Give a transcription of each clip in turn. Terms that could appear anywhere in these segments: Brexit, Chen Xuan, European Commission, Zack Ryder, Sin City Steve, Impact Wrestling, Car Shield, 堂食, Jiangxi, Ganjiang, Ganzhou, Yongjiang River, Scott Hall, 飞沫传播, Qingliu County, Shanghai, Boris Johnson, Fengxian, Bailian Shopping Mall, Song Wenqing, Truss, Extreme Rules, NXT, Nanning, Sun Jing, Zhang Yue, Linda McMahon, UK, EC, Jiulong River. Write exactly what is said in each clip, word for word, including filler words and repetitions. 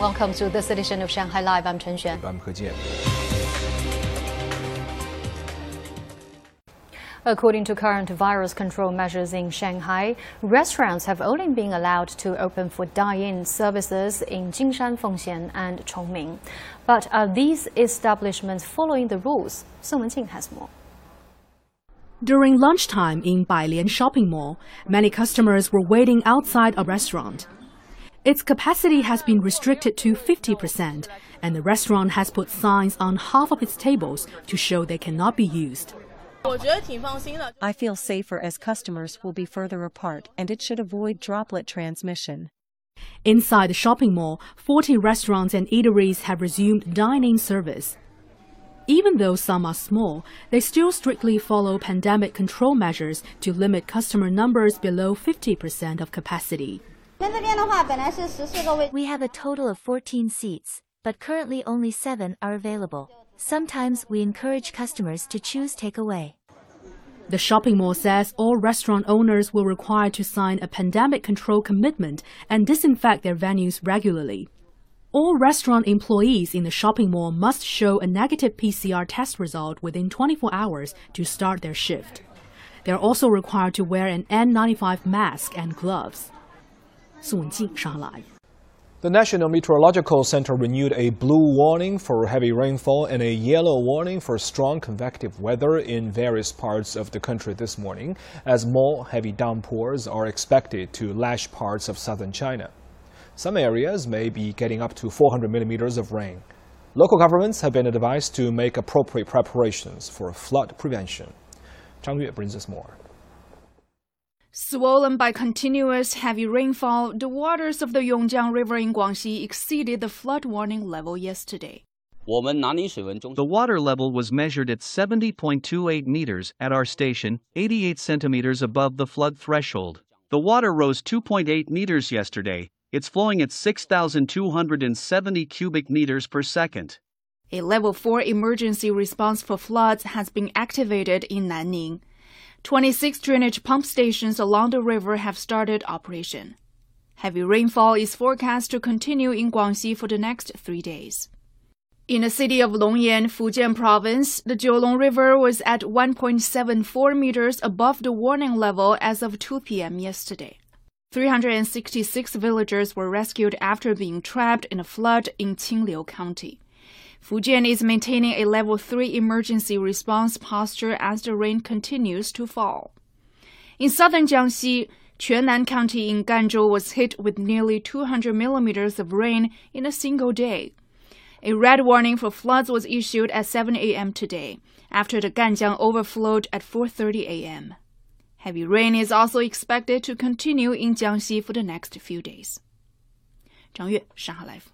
Welcome to this edition of Shanghai Live. I'm Chen Xuan. I'm He Jian. According to current virus control measures in Shanghai, restaurants have only been allowed to open for dine-in services in Jinshan, Fengxian, and Chongming. But are these establishments following the rules? Song Wenqing has more. During lunchtime in Bailian Shopping Mall, many customers were waiting outside a restaurant. Its capacity has been restricted to fifty percent, and the restaurant has put signs on half of its tables to show they cannot be used. I feel safer as customers will be further apart, and it should avoid droplet transmission. Inside the shopping mall, forty restaurants and eateries have resumed dine-in service. Even though some are small, they still strictly follow pandemic control measures to limit customer numbers below fifty percent of capacity. We have a total of fourteen seats, but currently only seven are available. Sometimes we encourage customers to choose takeaway. The shopping mall says all restaurant owners will be required to sign a pandemic control commitment and disinfect their venues regularly. All restaurant employees in the shopping mall must show a negative P C R test result within twenty-four hours to start their shift. They are also required to wear an N ninety-five mask and gloves. Sun Jing, Shanghai. The National Meteorological Center renewed a blue warning for heavy rainfall and a yellow warning for strong convective weather in various parts of the country this morning, as more heavy downpours are expected to lash parts of southern China. Some areas may be getting up to four hundred millimeters of rain. Local governments have been advised to make appropriate preparations for flood prevention. Zhang Yue brings us more. Swollen by continuous heavy rainfall, the waters of the Yongjiang River in Guangxi exceeded the flood warning level yesterday. The water level was measured at seventy point two eight meters at our station, eighty-eight centimeters above the flood threshold. The water rose two point eight meters yesterday. It's flowing at six thousand two hundred seventy cubic meters per second. A level four emergency response for floods has been activated in Nanning. twenty-six drainage pump stations along the river have started operation. Heavy rainfall is forecast to continue in Guangxi for the next three days. In the city of Longyan, Fujian province, the Jiulong River was at one point seven four meters above the warning level as of two p m yesterday. three hundred sixty-six villagers were rescued after being trapped in a flood in Qingliu County. Fujian is maintaining a level three emergency response posture as the rain continues to fall. In southern Jiangxi, Quannan County in Ganzhou was hit with nearly two hundred millimeters of rain in a single day. A red warning for floods was issued at seven a m today, after the Ganjiang overflowed at four thirty a m Heavy rain is also expected to continue in Jiangxi for the next few days. Zhang Yue, Shanghai Life.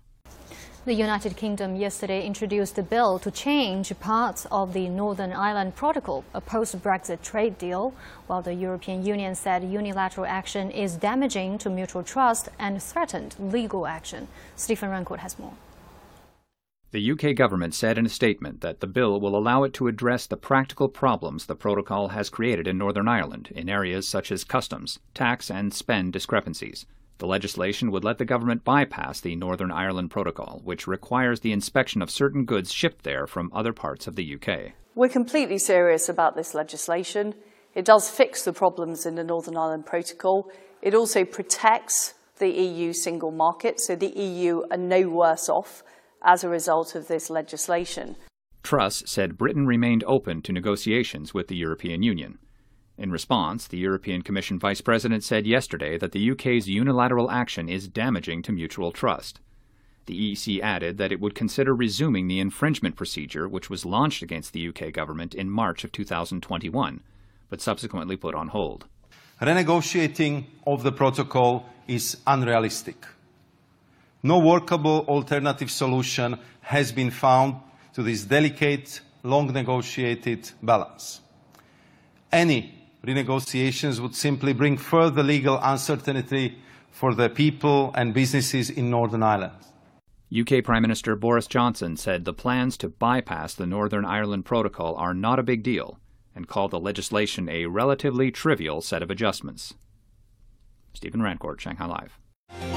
The United Kingdom yesterday introduced a bill to change parts of the Northern Ireland Protocol, a post-Brexit trade deal, while the European Union said unilateral action is damaging to mutual trust and threatened legal action. Stephen Rancourt has more. The U K government said in a statement that the bill will allow it to address the practical problems the protocol has created in Northern Ireland in areas such as customs, tax and spend discrepancies. The legislation would let the government bypass the Northern Ireland Protocol, which requires the inspection of certain goods shipped there from other parts of the U K. We're completely serious about this legislation. It does fix the problems in the Northern Ireland Protocol. It also protects the E U single market, so the E U are no worse off as a result of this legislation. Truss said Britain remained open to negotiations with the European Union. In response, the European Commission Vice President said yesterday that the U K's unilateral action is damaging to mutual trust. The E C added that it would consider resuming the infringement procedure which was launched against the U K government in March of two thousand twenty-one, but subsequently put on hold. Renegotiating of the protocol is unrealistic. No workable alternative solution has been found to this delicate, long-negotiated balance. Any renegotiations would simply bring further legal uncertainty for the people and businesses in Northern Ireland. U K Prime Minister Boris Johnson said the plans to bypass the Northern Ireland Protocol are not a big deal and called the legislation a relatively trivial set of adjustments. Stephen Rancourt, Shanghai Live.